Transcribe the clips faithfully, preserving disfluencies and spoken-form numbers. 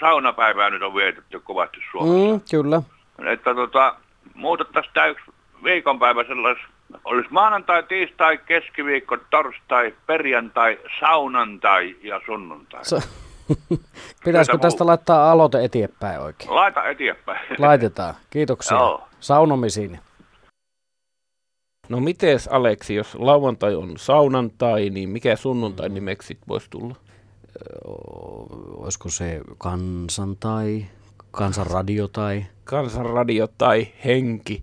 kun saunapäivää nyt on vietetty kovasti Suomessa. Mm, kyllä. Että tota, muutettaisiin tämä yksi viikonpäivä sellais, olisi maanantai, tiistai, keskiviikko, torstai, perjantai, saunantai ja sunnuntai. S- Pitäisikö tästä laittaa aloite eteenpäin oikein? Laita eteenpäin. Laitetaan. Kiitoksia. Joo. Saunomisiin. No mites Aleksi, jos lauantai on saunantai, niin mikä sunnuntai nimeksi voisi tulla? Olisiko se kansan tai kansanradio tai? Kansanradio tai henki.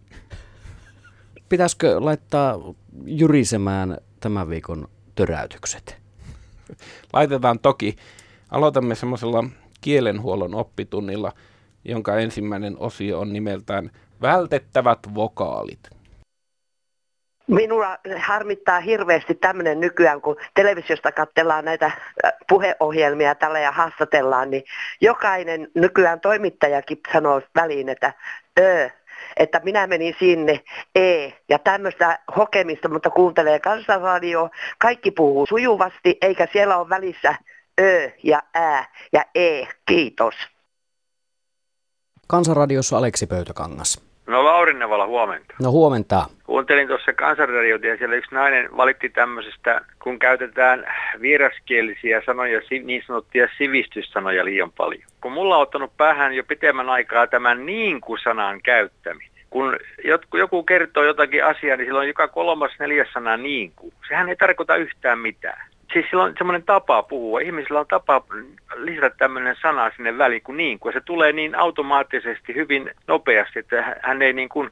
Pitäisikö laittaa jyrisemään tämän viikon töräytykset? Laitetaan toki. Aloitamme semmoisella kielenhuollon oppitunnilla, jonka ensimmäinen osio on nimeltään vältettävät vokaalit. Minua harmittaa hirveästi tämmöinen nykyään, kun televisiosta katsellaan näitä puheohjelmia tällä ja haastatellaan, niin jokainen nykyään toimittajakin sanoo väliin, että öö, että minä menin sinne, e ja tämmöistä hokemista, mutta kuuntelee kansanradioa, kaikki puhuu sujuvasti, eikä siellä ole välissä ö ja ä ja e, kiitos. Kansanradiossa Aleksi Pöytäkangas. No Laura Nevala, huomenta. No huomenta. Kuuntelin tuossa kansanradiota ja siellä yksi nainen valitti tämmöisestä, kun käytetään vieraskielisiä sanoja, niin sanottuja sivistyssanoja liian paljon. Kun mulla on ottanut päähän jo pitemmän aikaa tämän niin kuin sanan käyttäminen. Kun joku kertoo jotakin asiaa, niin silloin joka kolmas neljäs sana niin kuin. Sehän ei tarkoita yhtään mitään. Siis sillä on semmoinen tapa puhua. Ihmisillä on tapa lisätä tämmöinen sana sinne väliin kuin niin kuin. Se tulee niin automaattisesti hyvin nopeasti, että hän ei niin kuin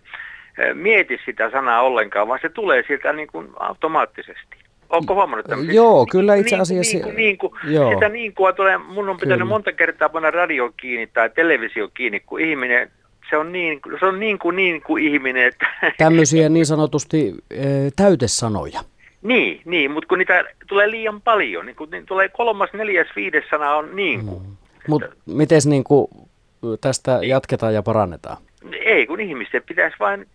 mieti sitä sanaa ollenkaan, vaan se tulee sieltä niin kuin automaattisesti. Oletko huomannut tämmöisiä? Joo, kyllä itse asiassa. Niin kuin, niin kuin, niin kuin. Sitä niin kuin tulee. Mun on pitänyt kyllä monta kertaa panna radio kiinni tai televisio kiinni, kun ihminen, se on niin, se on niin kuin niin kuin ihminen. Että tämmöisiä niin sanotusti täytesanoja. Niin, niin, mutta kun niitä tulee liian paljon, niin kun tulee kolmas, neljäs, viides sana on niin kuin. Mm. Mutta miten niin kuin tästä jatketaan ja parannetaan? Ei, kun ihmisten pitäisi vain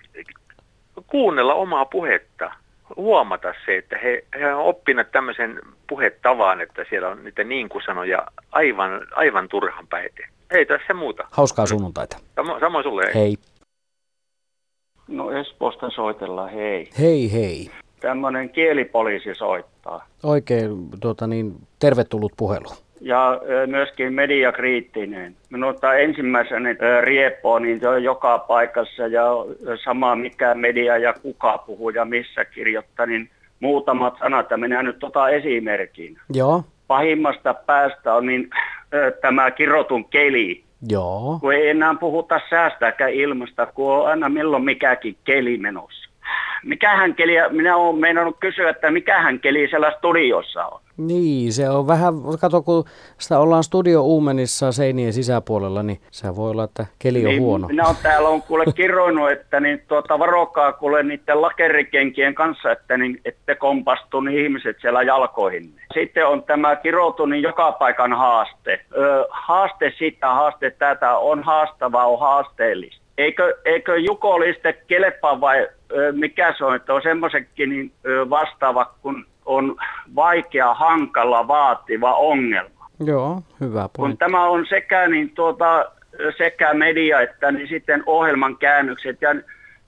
kuunnella omaa puhetta, huomata se, että he, he on oppinut tämmöisen puhetavan, että siellä on niitä niin kuin sanoja aivan, aivan turhan päiten. Ei tässä muuta. Hauskaa sunnuntaita. Samo, samoin sulle. Hei. hei. No Espoosta soitellaan, hei. Hei, hei. Tämmöinen kielipoliisi soittaa. Oikein tuota niin, tervetullut puhelu. Ja myöskin mediakriittinen. Minusta ensimmäisenä rieppo niin se on joka paikassa ja sama mikä media ja kuka puhuu ja missä kirjoittaa, niin muutamat sanat. Minä nyt tota esimerkin. Joo. Pahimmasta päästä on niin, tämä kirotun keli. Joo. Kun ei enää puhuta säästäkään ilmasta, kun on aina milloin mikäkin keli menossa. Mikähän keli, minä olen meinannut kysyä, että mikähän keli siellä studiossa on? Niin, se on vähän, kato kun sitä ollaan studio-uumenissa seinien sisäpuolella, niin se voi olla, että keli on niin, huono. Minä olen täällä on kuule kiroinut, että niin, tuota, varokaa kuule niiden lakerikenkien kanssa, että niin, ette kompastu niin ihmiset siellä jalkoihin. Sitten on tämä kiroutunut joka paikan haaste. Ö, haaste sitä, haaste tätä, on haastavaa, on haasteellista. Eikö, eikö Juko oli sitten kelpaa vai ö, mikä se on, että on semmoisetkin niin, ö, vastaava, kun on vaikea, hankala, vaativa ongelma. Joo, hyvä pointti. Kun tämä on sekä, niin, tuota, sekä media että niin sitten ohjelman käännökset ja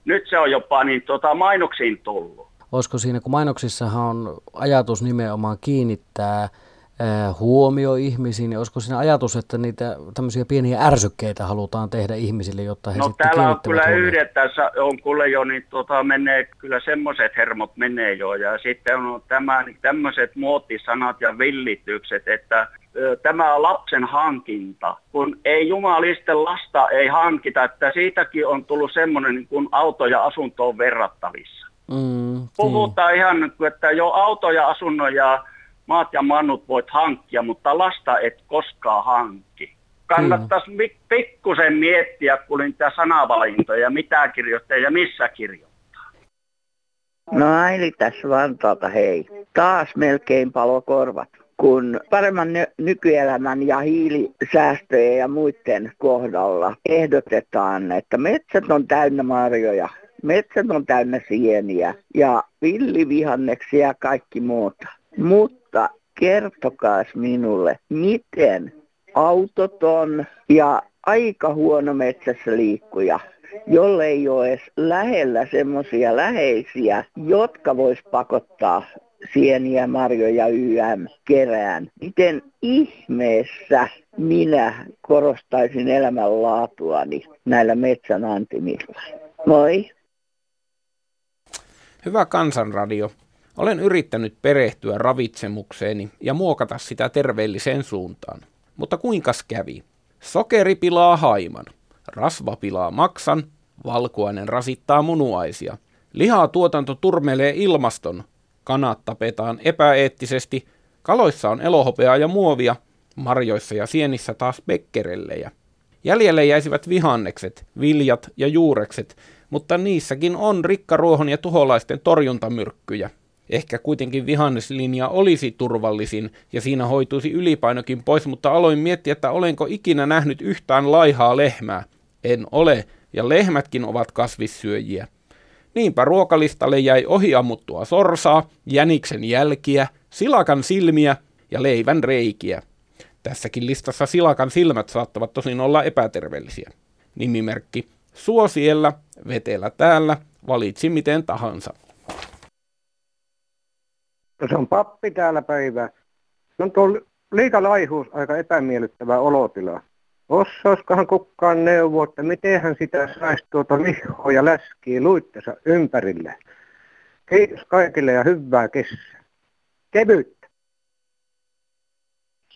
nyt se on jopa niin, tuota, mainoksiin tullut. Olisiko siinä, kun mainoksissahan on ajatus nimenomaan kiinnittää huomio ihmisiin, niin olisiko siinä ajatus, että niitä tämmöisiä pieniä ärsykkeitä halutaan tehdä ihmisille, jotta he no, sitten kiinnittävät huomioon? No täällä on kyllä yhdet, tässä on kyllä jo, niin tota, menee, kyllä semmoiset hermot menee jo, ja sitten on tämä, niin tämmöiset muotisanat ja villitykset, että ö, tämä lapsen hankinta, kun ei jumalisten lasta ei hankita, että siitäkin on tullut semmoinen niin kuin auto ja asuntoon verrattavissa. Mm, Puhutaan niin ihan, että jo auto ja asunnon ja maat ja mannut voit hankkia, mutta lasta et koskaan hankki. Kannattaisi pikkusen miettiä, kun niitä sanavalintoja, mitä kirjoittaa ja missä kirjoittaa. No Aili tässä Vantaalta, hei. Taas melkein palo korvat, kun paremman ny- nykyelämän ja hiilisäästöjen ja muiden kohdalla ehdotetaan, että metsät on täynnä marjoja, metsät on täynnä sieniä ja villivihanneksia ja kaikki muuta. Mutta kertokaas minulle, miten autoton ja aika huono metsässä liikkuja, jolle ei ole edes lähellä semmoisia läheisiä, jotka vois pakottaa sieniä, marjoja, ym. Kerään. Miten ihmeessä minä korostaisin elämänlaatuani näillä metsän antimilla? Moi! Hyvä Kansanradio. Olen yrittänyt perehtyä ravitsemukseeni ja muokata sitä terveelliseen suuntaan. Mutta kuinkas kävi? Sokeri pilaa haiman, rasva pilaa maksan, valkuainen rasittaa munuaisia, lihaa tuotanto turmelee ilmaston, kanat tapetaan epäeettisesti, kaloissa on elohopeaa ja muovia, marjoissa ja sienissä taas bekkerellejä. Jäljelle jäisivät vihannekset, viljat ja juurekset, mutta niissäkin on rikkaruohon ja tuholaisten torjuntamyrkkyjä. Ehkä kuitenkin vihanneslinja olisi turvallisin ja siinä hoituisi ylipainokin pois, mutta aloin miettiä, että olenko ikinä nähnyt yhtään laihaa lehmää. En ole, ja lehmätkin ovat kasvissyöjiä. Niinpä ruokalistalle jäi ohi ammuttua sorsaa, jäniksen jälkiä, silakan silmiä ja leivän reikiä. Tässäkin listassa silakan silmät saattavat tosin olla epäterveellisiä. Nimimerkki Suo siellä, vetellä täällä, valitsi miten tahansa. Se on pappi täällä päivää. Se on tuo liikalaihuus aika epämiellyttävä olotila. Osaiskohan kukaan neuvoa, että mitenhän sitä saisi tuota lihoa ja läskiä luittensa ympärille. Kiitos kaikille ja hyvää kesää. Kevyyttä.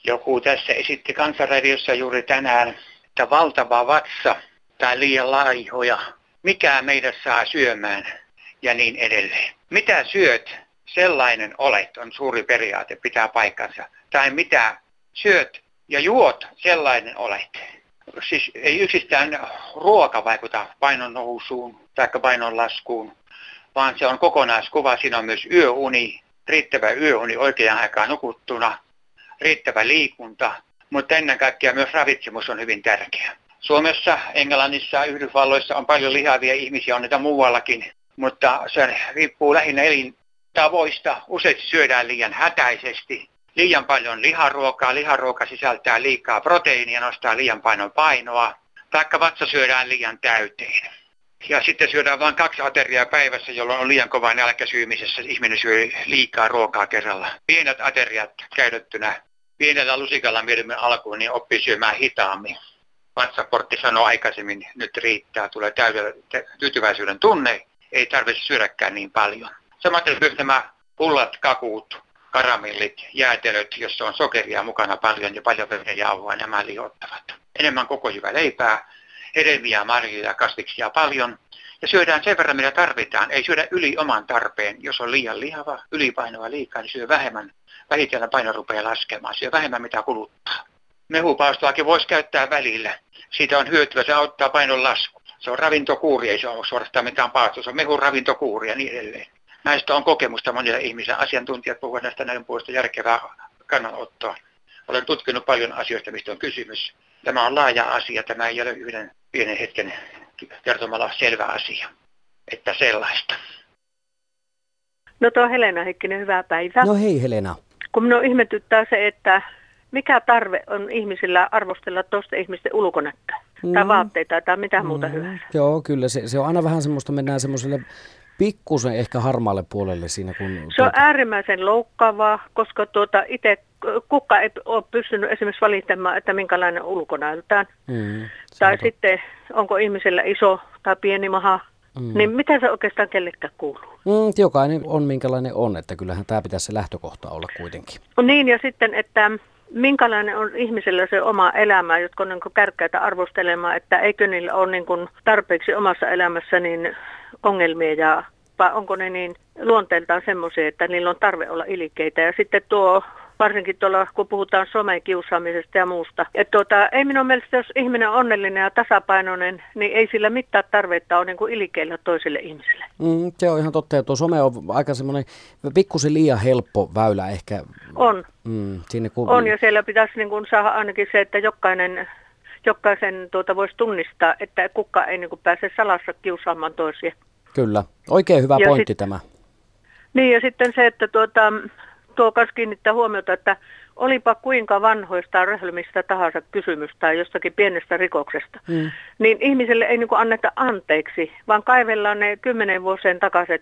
Joku tässä esitti Kansanradiossa juuri tänään, että valtava vatsa tai liian laihoja. Mikä meidät saa syömään ja niin edelleen. Mitä syöt? Sellainen olet on suuri periaate, pitää paikkansa. Tai mitä syöt ja juot, sellainen olet. Siis ei yksistään ruoka vaikuta painon nousuun tai painon laskuun, vaan se on kokonaiskuva. Siinä on myös yöuni, riittävä yöuni oikeaan aikaan nukuttuna, riittävä liikunta, mutta ennen kaikkea myös ravitsemus on hyvin tärkeä. Suomessa, Englannissa ja Yhdysvalloissa on paljon lihavia ihmisiä, on niitä muuallakin, mutta se riippuu lähinnä elin. Tavoista usein syödään liian hätäisesti, liian paljon liharuokaa, liharuoka sisältää liikaa proteiinia, nostaa liian paljon painoa, taikka vatsa syödään liian täyteen. Ja sitten syödään vain kaksi ateriaa päivässä, jolloin on liian kova nälkä syymisessä, ihminen syö liikaa ruokaa kerralla. Pienet ateriat käytettynä, pienellä lusikalla mielimme alkuun, niin oppii syömään hitaammin. Vatsaportti sanoo aikaisemmin, nyt riittää, tulee täydellä tyytyväisyyden tunne, ei tarvitse syödäkään niin paljon. Samaten myös nämä pullat, kakut, karamellit, jäätelöt, jossa on sokeria mukana paljon ja paljon verenjauhoa, nämä lihottavat. Enemmän kokojuväleipää, hedelmiä, marjoja, kasviksia paljon. Ja syödään sen verran, mitä tarvitaan. Ei syödä yli oman tarpeen. Jos on liian lihava, ylipainoa liikaa, niin syö vähemmän. Vähitellen paino rupeaa laskemaan. Syö vähemmän, mitä kuluttaa. Mehupaastoakin voisi käyttää välillä. Siitä on hyötyä, se auttaa painon lasku. Se on ravintokuuri, ei se ole suorastaan mitään paastoa. Se on mehun ravintokuuri ja niin edelleen. Näistä on kokemusta monilla ihmisillä. Asiantuntijat puhuvat näistä näiden puolesta järkevää kannanottoa. Olen tutkinut paljon asioista, mistä on kysymys. Tämä on laaja asia. Tämä ei ole yhden pienen hetken kertomalla selvä asia. Että sellaista. No tuo Helena Heikkinen, hyvää päivää. No hei Helena. Kun minua ihmetyttää se, että mikä tarve on ihmisillä arvostella toisten ihmisten ulkonäköä. Mm. Tai vaatteita tai mitään mm. muuta hyvänsä. Joo, kyllä. Se, se on aina vähän semmoista, mennään semmoiselle... pikkusen ehkä harmaalle puolelle siinä. Kun se on tuota... äärimmäisen loukkaavaa, koska tuota itse kukaan ei ole pystynyt esimerkiksi valittamaan, että minkälainen ulkonäöltään. Mm, tai to... sitten onko ihmisellä iso tai pieni maha. Mm. Niin mitä se oikeastaan kellekään kuuluu? Mm, jokainen on minkälainen on, että kyllähän tämä pitäisi se lähtökohta olla kuitenkin. Niin ja sitten, että minkälainen on ihmisellä se oma elämä, jotka on niin kuin kärkkäitä arvostelemaan, että eikö niillä ole niin kuin tarpeeksi omassa elämässä niin ongelmia ja vai onko ne niin luonteeltaan semmoisia, että niillä on tarve olla ilkeitä. Ja sitten tuo, varsinkin tuolla kun puhutaan somekiusaamisesta ja muusta, että tuota, ei minun mielestä, jos ihminen on onnellinen ja tasapainoinen, niin ei sillä mittaa tarvetta ole niin kuin ilkeillä toisille ihmisille. Mm, se on ihan totta, ja tuo some on aika semmoinen pikkusen liian helppo väylä ehkä. On. Mm, sinne kun... on, ja siellä pitäisi niin kuin saada ainakin se, että jokainen... jokaisen tuota voisi tunnistaa, että kukaan ei niin kuin pääse salassa kiusaamaan toisia. Kyllä. Oikein hyvä ja pointti sit, tämä. Niin ja sitten se, että tuota, tuo kanssa kiinnittää huomiota, että olipa kuinka vanhoista röhlimistä tahansa kysymys tai jostakin pienestä rikoksesta, mm. niin ihmiselle ei niin kuin anneta anteeksi, vaan kaivellaan ne kymmenen vuosien takaiset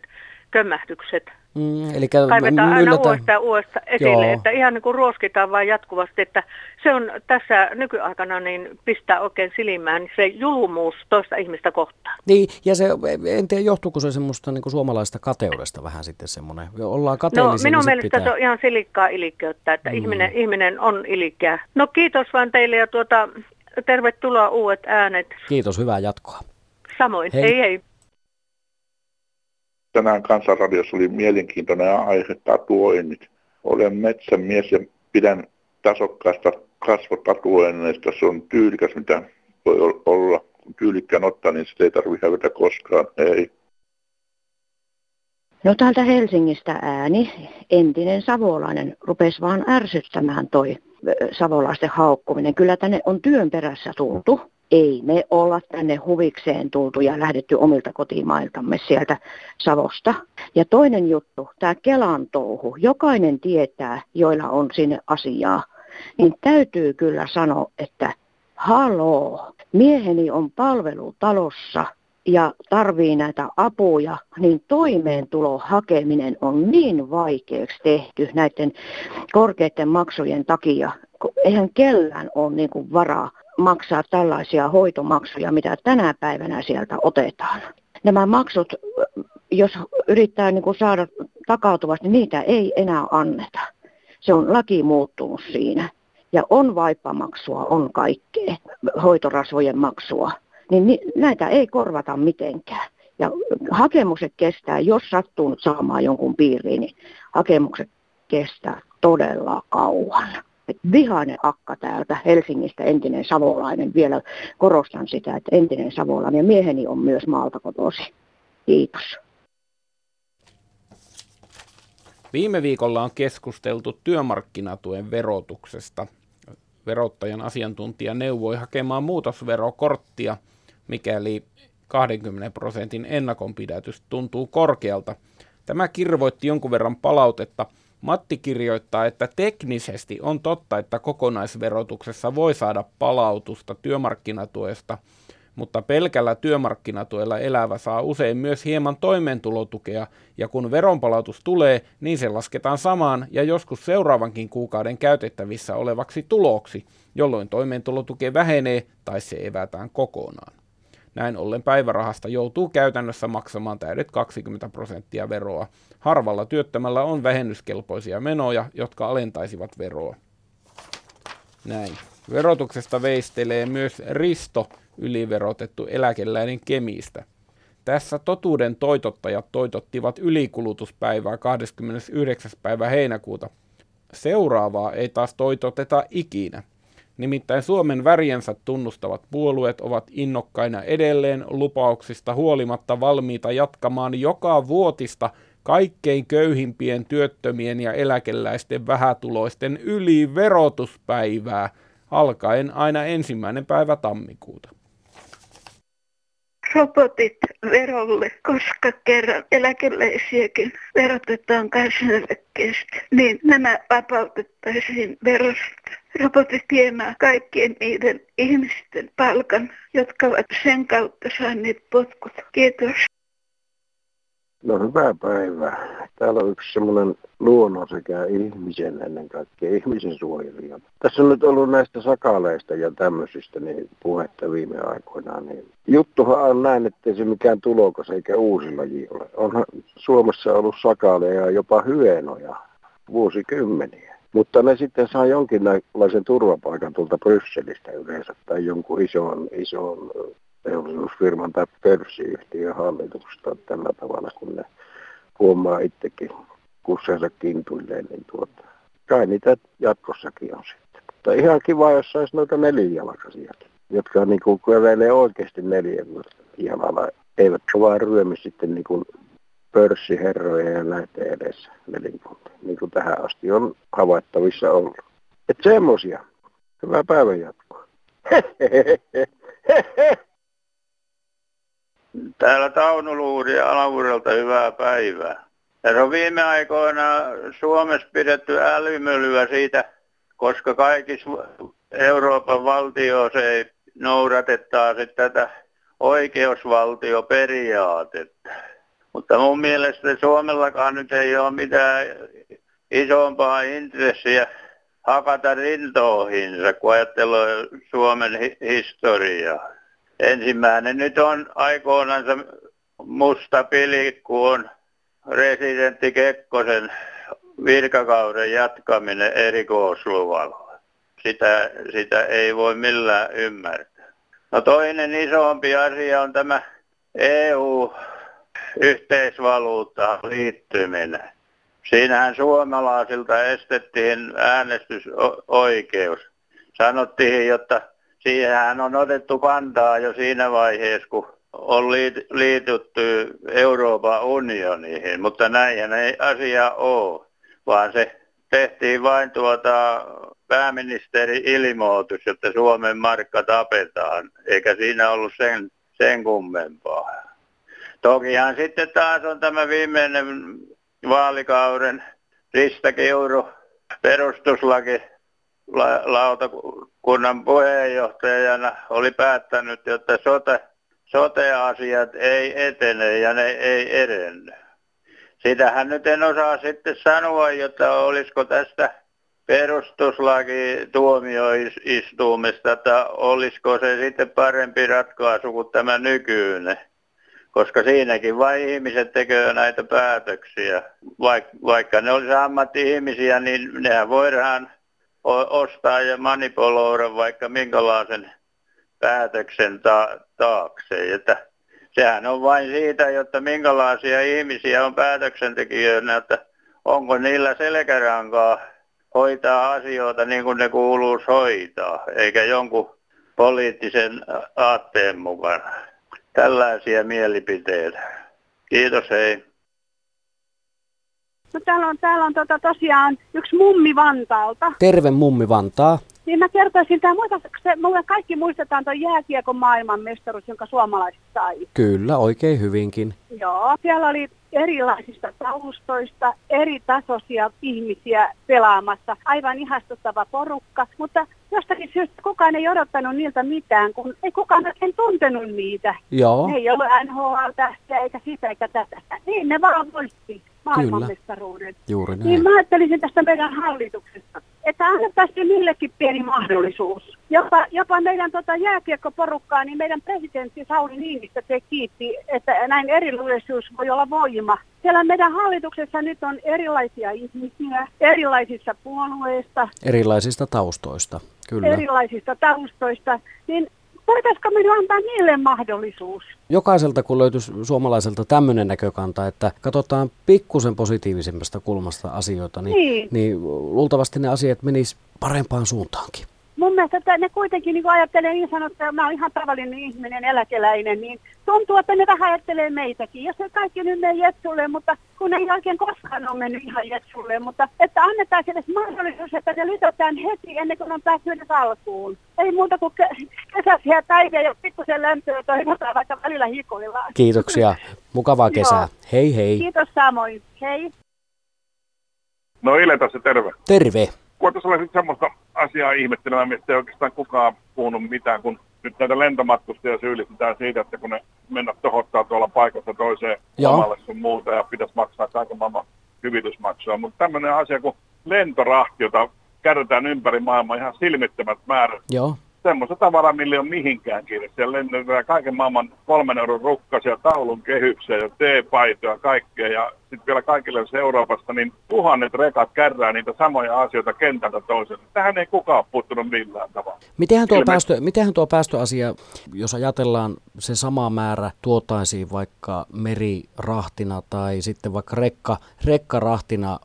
kömmähdykset. Mm, eli kaivetaan m- aina uudesta ja uudesta esille, joo. Että ihan niin kuin ruoskitaan vaan jatkuvasti, että se on tässä nykyaikana niin pistää oikein silmään se julmuus toista ihmistä kohtaan. Niin, ja se, en tiedä johtuuko se semmoista niin kuin suomalaista kateudesta vähän sitten semmoinen, ollaan kateellisia. No minun mielestä pitää... se on ihan silikkaa ilikeyttä, että mm. ihminen, ihminen on ilikää. No kiitos vaan teille ja tuota, tervetuloa uudet äänet. Kiitos, hyvää jatkoa. Samoin, hei hei. hei. Tänään Kansanradiossa oli mielenkiintoinen aihe tatuoinnit. Olen metsämies ja pidän tasokkaasta kasvotatuoinneista. Se on tyylikäs, mitä voi olla. Kun tyylikkään ottaa, niin sitä ei tarvitse hävetä koskaan. Ei. No täältä Helsingistä ääni, entinen savolainen, rupesi vaan ärsyttämään toi savolaisten haukkuminen. Kyllä tänne on työn perässä tultu. Ei me olla tänne huvikseen tultu ja lähdetty omilta kotimailtamme sieltä Savosta. Ja toinen juttu, tämä Kelan touhu, jokainen tietää, joilla on sinne asiaa, niin täytyy kyllä sanoa, että haloo, mieheni on palvelutalossa ja tarvii näitä apuja, niin toimeentulon hakeminen on niin vaikeaksi tehty näiden korkeiden maksujen takia, kun eihän kellään ole niin kuin varaa maksaa tällaisia hoitomaksuja, mitä tänä päivänä sieltä otetaan. Nämä maksut, jos yrittää niin kuin saada takautuvasti, niin niitä ei enää anneta. Se on laki muuttunut siinä. Ja on vaippamaksua, on kaikkea, hoitorasvojen maksua. Niin näitä ei korvata mitenkään. Ja hakemukset kestää, jos sattuu saamaan jonkun piiriin, niin hakemukset kestää todella kauan. Vihainen akka täältä Helsingistä, entinen savolainen, vielä korostan sitä, että entinen savolainen ja mieheni on myös maalta kotoisin. Kiitos. Viime viikolla on keskusteltu työmarkkinatuen verotuksesta. Verottajan asiantuntija neuvoi hakemaan muutosverokorttia, mikäli kaksikymmentä prosentin ennakonpidätys tuntuu korkealta. Tämä kirvoitti jonkun verran palautetta. Matti kirjoittaa, että teknisesti on totta, että kokonaisverotuksessa voi saada palautusta työmarkkinatuesta, mutta pelkällä työmarkkinatuella elävä saa usein myös hieman toimeentulotukea, ja kun veronpalautus tulee, niin se lasketaan samaan ja joskus seuraavankin kuukauden käytettävissä olevaksi tuloksi, jolloin toimeentulotuki vähenee tai se evätään kokonaan. Näin ollen päivärahasta joutuu käytännössä maksamaan täydet kaksikymmentä prosenttia veroa. Harvalla työttömällä on vähennyskelpoisia menoja, jotka alentaisivat veroa. Näin. Verotuksesta veistelee myös Risto, yliverotettu eläkeläinen Kemistä. Tässä totuuden toitottajat toitottivat ylikulutuspäivää kahdeskymmenesyhdeksäs päivä heinäkuuta. Seuraavaa ei taas toitoteta ikinä. Nimittäin Suomen väriensä tunnustavat puolueet ovat innokkaina edelleen lupauksista huolimatta valmiita jatkamaan joka vuotista kaikkein köyhimpien työttömien ja eläkeläisten vähätuloisten yliverotuspäivää alkaen aina ensimmäinen päivä tammikuuta. Robotit verolle, koska kerran eläkeläisiäkin verotetaan kansaneläkkeestä, niin nämä vapautettaisiin verosta. Robotit tienaa kaikkien niiden ihmisten palkan, jotka ovat sen kautta saaneet potkut. Kiitos. No hyvää päivää. Täällä on yksi semmoinen luonnon sekä ihmisen ennen kaikkea, ihmisen suojelija. Tässä on nyt ollut näistä sakaleista ja tämmöisistä niin puhetta viime aikoina. Niin juttuhan on näin, ettei se mikään tulokas eikä uusi laji ole. Onhan Suomessa ollut sakaleja ja jopa hyenoja vuosikymmeniä. Mutta ne sitten saa jonkinlaisen turvapaikan tuolta Brysselistä yleensä tai jonkun ison, ison teollisuusfirman tai pörssiyhtiön hallituksesta tällä tavalla, kun ne huomaa itsekin kussensa kintuilleen, niin tuota, kai niitä jatkossakin on sitten. Mutta ihan kiva, jos saisi noita nelijalkaisiakin, jotka niin kuin kävelee oikeasti neljän jalalla, eivätkä vaan ryömi sitten niin kuin pörssiherroja ja näitä edessä nelinkunta, niin kuin tähän asti on havaittavissa ollut. Että semmosia. Hyvää päivän jatkoa. Täällä Taunuluuri ja Alavuudelta hyvää päivää. Tässä on viime aikoina Suomessa pidetty älymölyä siitä koska kaikissa Euroopan valtioissa ei noudatetaan tätä oikeusvaltioperiaatetta. Mutta mun mielestä Suomellakaan nyt ei ole mitään isompaa intressiä hakata rintoihinsa, kun ajatellaan Suomen historiaa. Ensimmäinen nyt on aikoinansa musta pilkku on presidentti Kekkosen virkakauden jatkaminen erikoisluvalla. Sitä, sitä ei voi millään ymmärtää. No toinen isompi asia on tämä E U-yhteisvaluuttaan liittyminen. Siinähän suomalaisilta estettiin äänestysoikeus. Sanottiin, jotta siihenhän on otettu kantaa jo siinä vaiheessa, kun on liitytty Euroopan unioniin, mutta näinhän ei asia ole, vaan se tehtiin vain tuota pääministeri ilmoitus, että Suomen markka tapetaan, eikä siinä ollut sen, sen kummempaa. Tokihan sitten taas on tämä viimeinen vaalikauden Risto Kiuru perustuslaki lautakunnan puheenjohtajana oli päättänyt, että sote, sote-asiat ei etene ja ne ei edennyt. Sitähän nyt en osaa sitten sanoa, jotta olisiko tästä perustuslaki tuomioistuimesta, että olisiko se sitten parempi ratkaisu kuin tämä nykyinen. Koska siinäkin vain ihmiset tekevät näitä päätöksiä. Vaik, vaikka ne olisi ammatti-ihmisiä, niin nehän voidaan ostaa ja manipuloida vaikka minkälaisen päätöksen ta- taakse. Että sehän on vain siitä, jotta minkälaisia ihmisiä on päätöksentekijöinä, että onko niillä selkärankaa hoitaa asioita niin kuin ne kuuluisi hoitaa, eikä jonkun poliittisen aatteen mukana. Tällaisia mielipiteitä. Kiitos, hei. No täällä on, täällä on tota, tosiaan yksi mummi Vantaalta. Terve mummi Vantaa. Niin mä kertoisin, tämä mulle kaikki muistetaan tuon jääkiekon maailmanmestaruus, jonka suomalaiset sai. Kyllä, oikein hyvinkin. Joo, siellä oli erilaisista taustoista, eri tasoisia ihmisiä pelaamassa. Aivan ihastuttava porukka, mutta jostakin syystä kukaan ei odottanut niiltä mitään, kun ei kukaan oikein tuntenut niitä. Joo. Ei ollut N H L-tähtiä eikä sitä eikä tätä. Niin, ne vaan voitti maailmanmestaruuden. Juuri näin. Niin mä ajattelisin tästä meidän hallituksesta, että annettaisiin millekin pieni mahdollisuus. Jopa, jopa meidän tota jääkiekkoporukkaa, niin meidän presidentti Sauli Niinistö se kiitti, että näin erilaisuus voi olla voima. Siellä meidän hallituksessa nyt on erilaisia ihmisiä, erilaisissa puolueista. Erilaisista taustoista, kyllä. Erilaisista taustoista, niin voitaisiko me antaa niille mahdollisuus? Jokaiselta, kun löytyisi suomalaiselta tämmöinen näkökanta, että katsotaan pikkusen positiivisemmasta kulmasta asioita, niin, niin. niin luultavasti ne asiat menis parempaan suuntaankin. Mun mielestä että ne kuitenkin, niin kun ajattelee niin sanoa, että mä oon ihan tavallinen ihminen, eläkeläinen, niin tuntuu, että ne vähän ajattelee meitäkin. Jos ne kaikki nyt mene jetsulle, mutta kun ei oikein koskaan ole mennyt ihan jetsulle, mutta että annetaan edes mahdollisuus, että ne lytätään heti ennen kuin on päässyt edes alkuun. Ei muuta kuin kesäisiä päiviä ja pikkusen lämpöä toivotaan vaikka välillä hikoillaan. Kiitoksia. Mukavaa kesää. Hei hei. Kiitos samoin. Hei. No Ile tässä, terve. Terve. Kun tässä oli semmoista asiaa ihmettelemään, että ei oikeastaan kukaan puhunut mitään, kun nyt näitä lentomatkustajia syyllistetään siitä, että kun ne mennä tohottaa tuolla paikasta toiseen omalle sun muuta ja pitäisi maksaa kaiken maailman hyvitysmaksua. Mutta tämmöinen asia kuin lentorahti, jota kärrätään ympäri maailmaa ihan silmittömät määrät. Joo. Semmoista tavaraa, millä ei ole mihinkään kiire. Siellä lennetään kaiken maailman kolmen euron rukkasia, taulun kehyksiä ja teepaitoja, kaikkea. Ja sitten vielä kaikille Euroopasta, niin tuhannet rekat kärrää niitä samoja asioita kentältä toiselle. Tähän ei kukaan puuttunut millään tavalla. Mitenhän tuo, päästö, mitenhän tuo päästöasia, jos ajatellaan se sama määrä tuotaisiin vaikka merirahtina tai sitten vaikka rekka, rekkarahtina,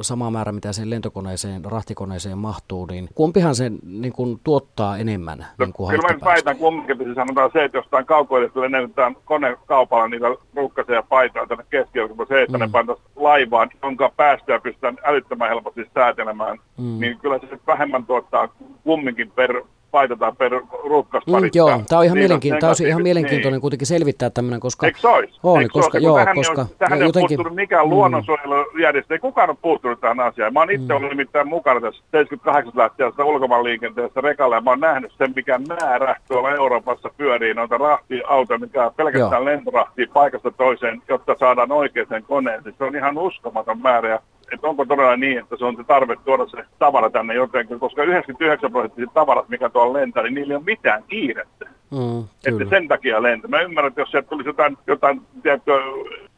sama määrä, mitä sen lentokoneeseen, rahtikoneeseen mahtuu, niin kumpihan se niin kun, tuottaa enemmän? No, niin kyllä mä väitän kumminkin, että se sanotaan se, että jostain kaukoilijasta lennetään konekaupalla niitä rukkaisia ja paitaa tänne keskiölle, kun se, että mm. ne pantaisiin laivaan, jonka päästöä pystytään älyttömän helposti säätelemään, mm. niin kyllä se vähemmän tuottaa kumminkin per paitataan per ruukkasparista. Mm, joo, tämä on ihan, niin mielenkiintoinen, tämä on ihan mielenkiintoinen niin. Kuitenkin selvittää tämmöinen, koska... Eikö se olisi? On, Eikö koska, joo, tähän koska... Ei, tähän ei jotenkin... ole puuttunut mikään luonnonsuojelujärjestö, ei kukaan ole puuttunut tähän asiaan. Mä oon itse mm. ollut nimittäin mukana tässä seitsemänkymmentäkahdeksan lähtiästä ulkomaanliikenteessä rekalla, ja mä oon nähnyt sen, mikä määrä tuolla Euroopassa pyörii noita rahtiautoja, mikä pelkästään lentorahtii paikasta toiseen, jotta saadaan oikeaan koneen. Se on ihan uskomaton määrä, ja että onko todella niin, että se on se tarve tuoda se tavara tänne jotenkin, koska yhdeksänkymmentäyhdeksän prosenttia tavarat, mikä tuolla lentää, niin niillä ei ole mitään kiirettä. Mm, että sen takia lentää. Mä ymmärrän, että jos sieltä tulisi jotain, jotain tiedätkö,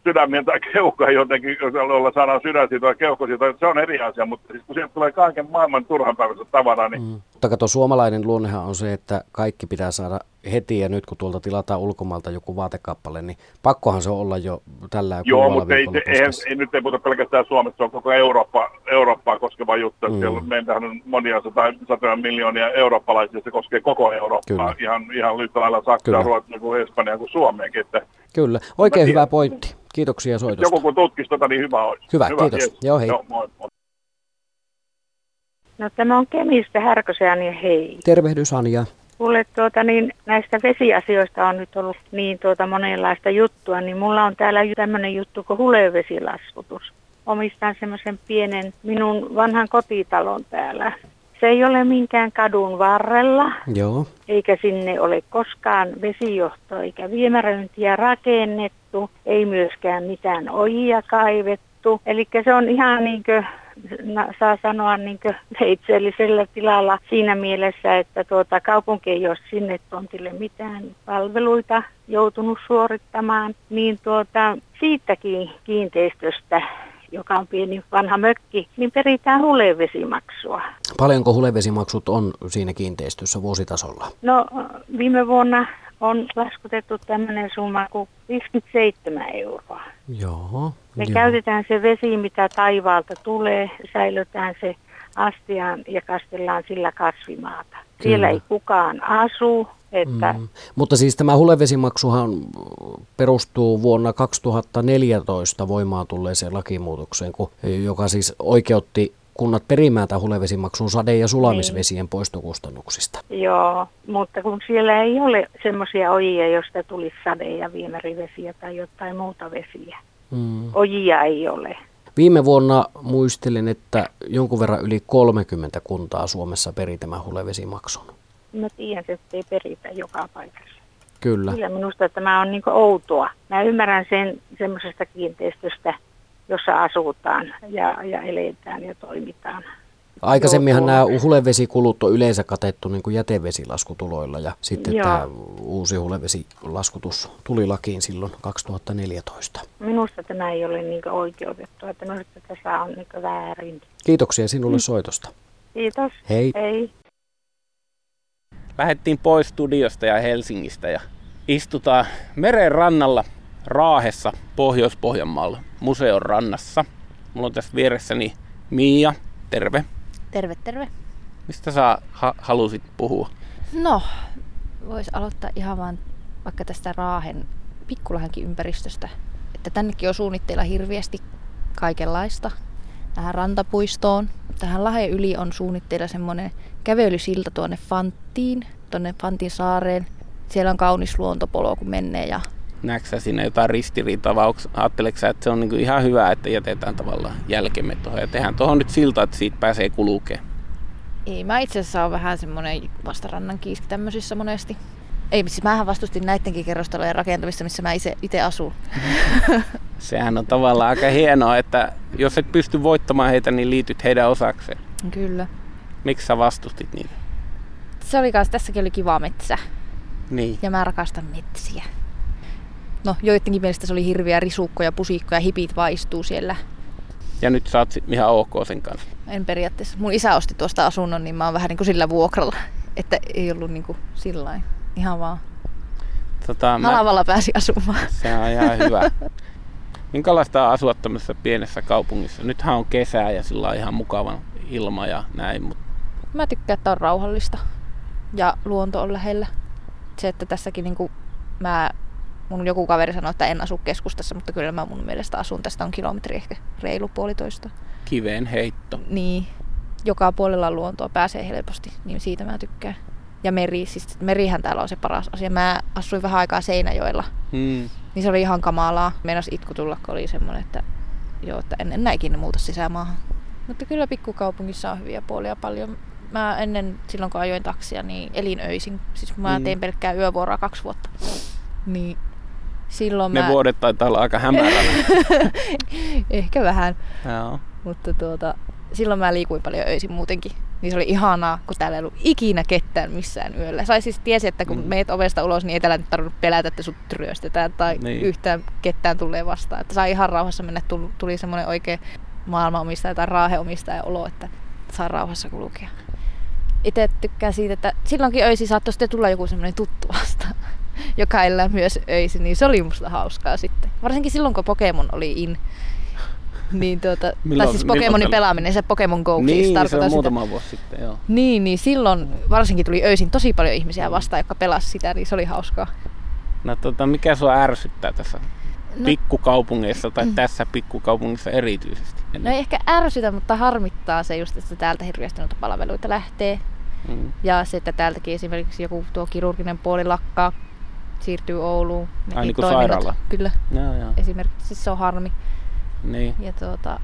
sydämiä tai keuhkoa jotenkin, jos jolla saadaan sydän siitä tai keuhko siitä, se on eri asia, mutta siis kun sieltä tulee kaiken maailman turhanpäiväistä tavaraa, niin... Mm. Mutta kato, suomalainen luonnehan on se, että kaikki pitää saada heti, ja nyt kun tuolta tilataan ulkomailta joku vaatekappale, niin pakkohan se olla jo tällä joo, mutta ei, ei, ei, nyt ei puhuta pelkästään Suomessa, se on koko Eurooppa, Eurooppaa koskeva juttu. Mm. Siellä meiltähän on monia sata, satoja miljoonia eurooppalaisia, se koskee koko Eurooppaa, ihan, ihan yhtä lailla Saksaa, Ruotsia kuin Espanjaa kuin Suomeenkin. Että... Kyllä, oikein mä hyvä tiedän. Pointti. Kiitoksia soitosta. Joku kun tutkisi tota, niin hyvä olisi. Hyvä, hyvä kiitos. Ties. Joo, hei. Joo, moi, moi. No tämä on Kemistä, Härkösen Anja, hei. Tervehdys Anja. Mulle tuota, niin, näistä vesiasioista on nyt ollut niin tuota, monenlaista juttua, niin mulla on täällä tämmöinen juttu kuin hulevesilaskutus. Omistan semmoisen pienen minun vanhan kotitalon täällä. Se ei ole minkään kadun varrella, joo, eikä sinne ole koskaan vesijohtoa eikä viemäröintiä rakennettu, ei myöskään mitään ojia kaivettu. Eli se on ihan niin kuin... saa sanoa niin veitsellisellä tilalla siinä mielessä, että tuota, kaupunki ei ole sinne tontille mitään palveluita joutunut suorittamaan, niin tuota, siitäkin kiinteistöstä, joka on pieni vanha mökki, niin peritään hulevesimaksua. Paljonko hulevesimaksut on siinä kiinteistössä vuositasolla? No viime vuonna on laskutettu tämmöinen summa kuin viisikymmentäseitsemän euroa. Joo. Me joo. käytetään se vesi, mitä taivaalta tulee, säilytään se astiaan ja kastellaan sillä kasvimaata. Siellä kyllä. ei kukaan asu. Että... Mm. Mutta siis tämä hulevesimaksuhan perustuu vuonna kaksituhattaneljätoista voimaan tulleeseen lakimuutokseen, kun, joka siis oikeutti kunnat perimään tämän hulevesimaksun sade- ja sulamisvesien poistokustannuksista. Joo, mutta kun siellä ei ole semmoisia ojia, joista tulisi sade- ja viemärivesiä tai jotain muuta vesiä. Mm. Ojia ei ole. Viime vuonna muistelin, että jonkun verran yli kolmekymmentä kuntaa Suomessa peri tämän hulevesimaksun. No tiedän, että ei peritä joka paikassa. Kyllä. Kyllä minusta tämä on niin kuin outoa. Mä ymmärrän sen semmoisesta kiinteistöstä, jossa asutaan ja, ja eletään ja toimitaan. Aikaisemminhan nämä hulevesikulut on yleensä katettu niin kuin jätevesilaskutuloilla, ja sitten joo. tämä uusi hulevesilaskutus tuli lakiin silloin kaksituhattaneljätoista. Minusta tämä ei ole niin oikeutettua, että minusta tässä on niin väärin. Kiitoksia sinulle mm. soitosta. Kiitos. Hei. Hei. Lähdettiin pois studiosta ja Helsingistä ja istutaan meren rannalla Raahessa Pohjois-Pohjanmaalla museon rannassa. Mulla on tässä vieressäni Mia. Terve. Terve, terve. Mistä sä ha- halusit puhua? No, vois aloittaa ihan vaan vaikka tästä Raahen pikkulahankin ympäristöstä. Että tännekin on suunnitteilla hirveästi kaikenlaista. Tähän rantapuistoon. Tähän lahen yli on suunnitteilla semmoinen kävelysilta tuonne Fanttiin, tuonne Fantin saareen. Siellä on kaunis luontopolo, kun menee. Ja... näetkö sä siinä jotain ristiriitaa, vai ajatteleeko sä, että se on niinku ihan hyvä, että jätetään tavallaan jälkemme tuohon ja tehdään tuohon nyt silta, että siitä pääsee kulkeen? Ei, mä itse asiassa on vähän semmoinen vastarannan kiiski tämmöisissä monesti. Ei, siis mähän vastustin näidenkin kerrostalojen rakentamista, missä mä itse asun. Sehän on tavallaan aika hienoa, että jos et pysty voittamaan heitä, niin liityt heidän osakseen. Kyllä. Miksi sä vastustit niitä? Se oli kanssa, tässäkin oli kiva metsä. Niin. Ja mä rakastan metsiä. No, joidenkin mielestä se oli hirviä risukkoja, pusikkoja, hipit vaistuu siellä. Ja nyt sä oot ihan ok sen kanssa? En periaatteessa. Mun isä osti tuosta asunnon, niin mä oon vähän niin kuin sillä vuokralla. Että ei ollut niin kuin sillain. Ihan vaan. Tota, halavalla mä... pääsi asumaan. Se on ihan hyvä. Minkälaista on asua tämmöisessä pienessä kaupungissa? Nythän on kesää ja sillä on ihan mukava ilma ja näin. Mutta... mä tykkään, että on rauhallista. Ja luonto on lähellä. Se, että tässäkin niin kuin mä... mun joku kaveri sanoi, että en asu keskustassa, mutta kyllä mä mun mielestä asun. Tästä on kilometri ehkä reilu puolitoista. Kiveen heitto. Niin. Joka puolella luontoa pääsee helposti, niin siitä mä tykkään. ja meri. Siis merihän täällä on se paras asia. Mä asuin vähän aikaa Seinäjoella, hmm. niin se oli ihan kamalaa. Meinasi itku tulla, kun oli semmoinen, että, joo, että en enää ikinä muuta sisämaahan. Mutta kyllä pikkukaupungissa on hyviä puolia paljon. Mä ennen, silloin kun ajoin taksia, niin elin öisin. Siis mä hmm. tein pelkkää yövuoroa kaksi vuotta. Niin silloin ne mä... vuodet taitaa olla aika hämärällä. Ehkä vähän. Joo. Mutta tuota... silloin mä liikuin paljon öisin muutenkin. Niin se oli ihanaa, kun täällä ei ollut ikinä ketään missään yöllä. Sai siis tiesi, että kun mm. meet ovesta ulos, niin ei täällä tarvinnut pelätä, että sut ryöstetään tai niin. yhtään ketään tulee vastaan. Että sai ihan rauhassa mennä. Tuli semmoinen oikea maailmanomistaja tai raaheomistaja olo, että saa rauhassa kulkea. Itse tykkään siitä, että silloinkin öisin saattoi sitten tulla joku semmoinen tuttu vastaan, joka elää myös öisin. Niin se oli musta hauskaa sitten. Varsinkin silloin, kun Pokemon oli in. Niin tuota, milloin, tai siis Pokemonin pelaaminen, se Pokemon Go niin, siis tarkoittaa sitä. Niin, se muutama vuosi sitten, joo. Niin, niin silloin varsinkin tuli öisin tosi paljon ihmisiä vastaan, jotka pelasi sitä, niin se oli hauskaa. No tota, mikä sua ärsyttää tässä no, pikkukaupungeissa tai mm. tässä pikkukaupungissa erityisesti? No ei ehkä ärsytä, mutta harmittaa se just, että täältä hirveästi noita palveluita lähtee. Mm. Ja se, että täältäkin esimerkiksi joku tuo kirurginen puoli lakkaa, siirtyy Ouluun. Ai niin kuin sairaala? Kyllä, no, joo. Esimerkiksi se on harmi. Niin. Ja tuota,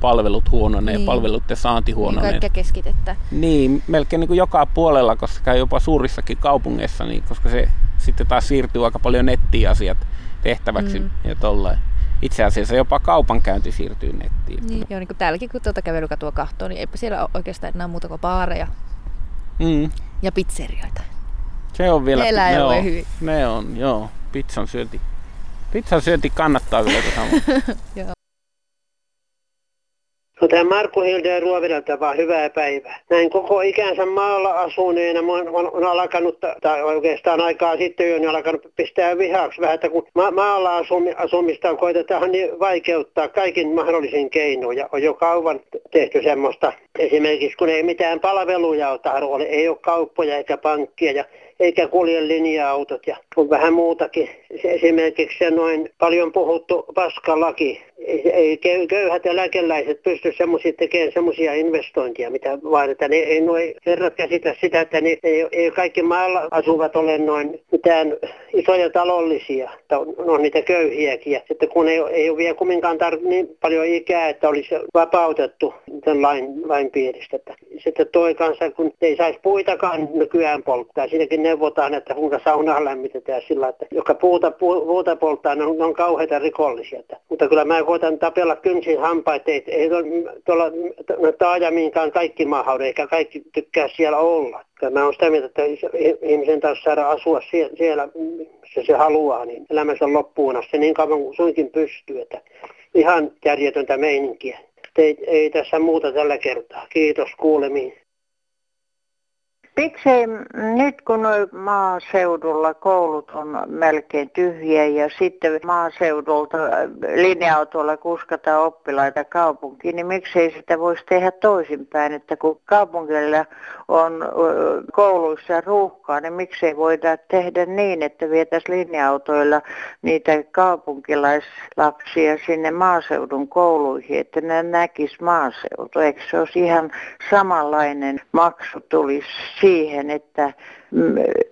palvelut huononee, niin. palveluiden saanti huononee. Niin, kaikkea keskitettä. Niin, melkein niin kuin joka puolella, koska jopa suurissakin kaupungeissa, niin, koska se sitten taas siirtyy aika paljon nettiin asiat tehtäväksi mm. ja tollain. Itse asiassa jopa kaupankäynti siirtyy nettiin. Niin, joo, niin kuin täälläkin kun tuota kävelykatua kahtoo, niin eipä siellä ole oikeastaan enää muuta kuin baareja mm. ja pizzerioita. Se on vielä... Elää ne on, hyvin. Ne on, joo. Pizzan syönti. Pizzan syönti kannattaa kyllä samaa. Joo. No tämä Markku Hildén Ruovedelta vaan hyvää päivää. Näin koko ikänsä maalla asuneena on alkanut, tai oikeastaan aikaa sitten jo, niin alkanut pistää vihaksi vähän, että kun ma- maalla asumista koitetaan niin vaikeuttaa kaikin mahdollisin keinoin. Ja on jo kauan tehty semmoista, esimerkiksi kun ei mitään palveluja ole tarjolla, ei ole kauppoja eikä pankkia ja eikä kulje linja-autot ja on vähän muutakin. Esimerkiksi se noin paljon puhuttu paskalaki. Ei köyhät eläkeläiset pysty semmoisia tekemään semmoisia investointeja, mitä vaan, että ne ei noin herrat käsitä sitä, että ne ei, ei kaikki maalla asuvat ole noin mitään isoja talollisia, että on, on niitä köyhiäkin. Ja sitten kun ei, ei ole vielä kumminkaan tar- niin paljon ikää, että olisi vapautettu tämän lain, lain piiristä. Että sitten toi kanssa, kun ei saisi puitakaan nykyään polttaa, siinäkin neuvotaan, että kuinka saunaa lämmitetään sillä, että joka puuta, pu- puuta polttaa, ne on, ne on kauheita rikollisia. Että. Mutta kyllä mä koitan tapella kynsin hampaita, ei, ei tuolla taajamiinkaan kaikki maahaudu, eikä kaikki tykkää siellä olla. Mä oon sitä mieltä, että ihmisen taas saada asua siellä, siellä missä se haluaa, niin elämänsä loppuun asti niin kauan kuin suinkin pystyy. Että ihan järjetöntä meininkiä. Ei, ei tässä muuta tällä kertaa. Kiitos kuulemiin. Miksei nyt kun maaseudulla koulut on melkein tyhjiä ja sitten maaseudulta linja-autoilla kuskataan oppilaita kaupunkiin, niin miksei sitä voisi tehdä toisinpäin, että kun kaupungilla on kouluissa ruuhkaa, niin miksei voida tehdä niin, että vietäisiin linja-autoilla niitä kaupunkilaislapsia sinne maaseudun kouluihin, että ne näkisi maaseutu. Eikö se olisi ihan samanlainen maksu tulisi siihen, että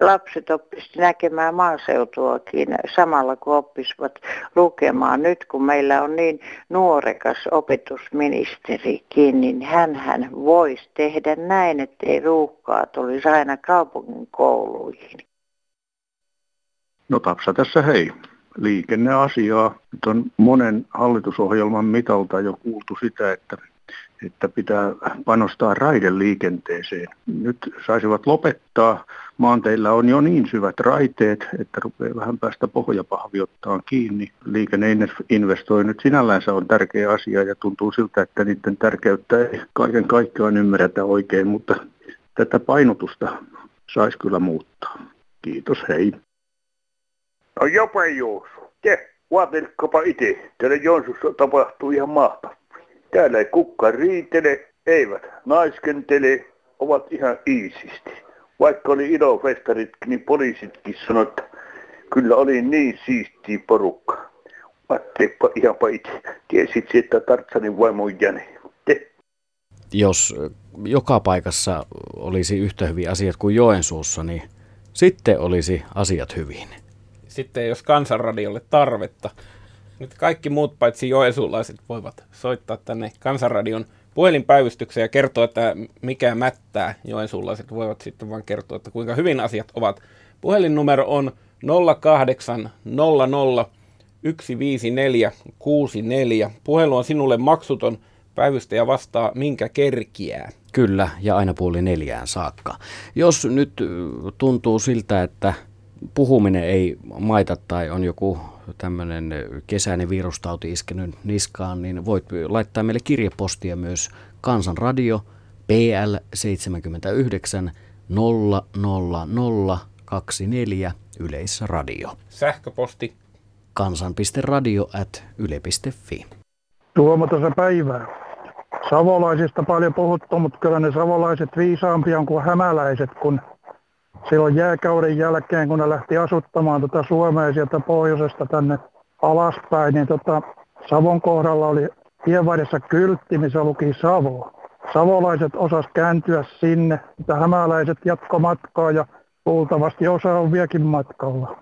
lapset oppisivat näkemään maaseutuakin samalla kun oppisivat lukemaan. Nyt kun meillä on niin nuorekas opetusministerikin, niin hänhän voisi tehdä näin, ettei ruuhkaa tulisi aina kaupungin kouluihin. No Tapsa tässä hei. Liikenneasiaa. Nyt on monen hallitusohjelman mitalta jo kuultu sitä, että että pitää panostaa raideliikenteeseen. Nyt saisivat lopettaa. Maanteillä on jo niin syvät raiteet, että rupeaa vähän päästä pohjapahviottaan kiinni. Liikenneinvestoinnit sinällänsä on tärkeä asia ja tuntuu siltä, että niiden tärkeyttä ei kaiken kaikkiaan ymmärretä oikein, mutta tätä painotusta saisi kyllä muuttaa. Kiitos, hei. No jopa Joensuu. Te, vaatilkapa itse. Täällä Joensuussa tapahtuu ihan mahtavaa. Täällä ei kukka riitele, eivät naiskentele, ovat ihan iisisti. Vaikka oli ilofestaritkin, niin poliisitkin sanoi, että kyllä oli niin siistiä porukka. Teepä ihanpa itse. Tiesit, että Tartsanin vaimo on jäni. Jos joka paikassa olisi yhtä hyviä asiat kuin Joensuussa, niin sitten olisi asiat hyvin. Sitten jos Kansanradiolle tarvetta. Nyt kaikki muut paitsi joensuulaiset voivat soittaa tänne Kansanradion puhelinpäivystykseen ja kertoa, että mikä mättää. Joensuulaiset voivat sitten vaan kertoa, että kuinka hyvin asiat ovat. Puhelinnumero on nolla kahdeksan nolla nolla yksi viisi neljä kuusi neljä. Puhelu on sinulle maksuton. Päivystäjä vastaa minkä kerkiää. Kyllä, ja aina puoli neljään saakka. Jos nyt tuntuu siltä, että puhuminen ei maita tai on joku tämmöinen kesäinen virustauti iskenyt niskaan, niin voit laittaa meille kirjepostia myös Kansanradio P L seitsemänkymmentäyhdeksän nolla nolla nolla kaksikymmentäneljä Yleisradio. Sähköposti kansan piste radio ät yle piste fi. Tuomo, tässä päivää. Savolaisista paljon puhuttu, mutta kyllä ne savolaiset viisaampia kuin hämäläiset, kun silloin jääkauden jälkeen, kun ne lähti asuttamaan tuota Suomea sieltä pohjoisesta tänne alaspäin, niin tuota Savon kohdalla oli tienvarressa kyltti, missä luki Savo. Savolaiset osas kääntyä sinne, mutta hämäläiset jatko matkaa ja luultavasti osa on vieläkin matkalla.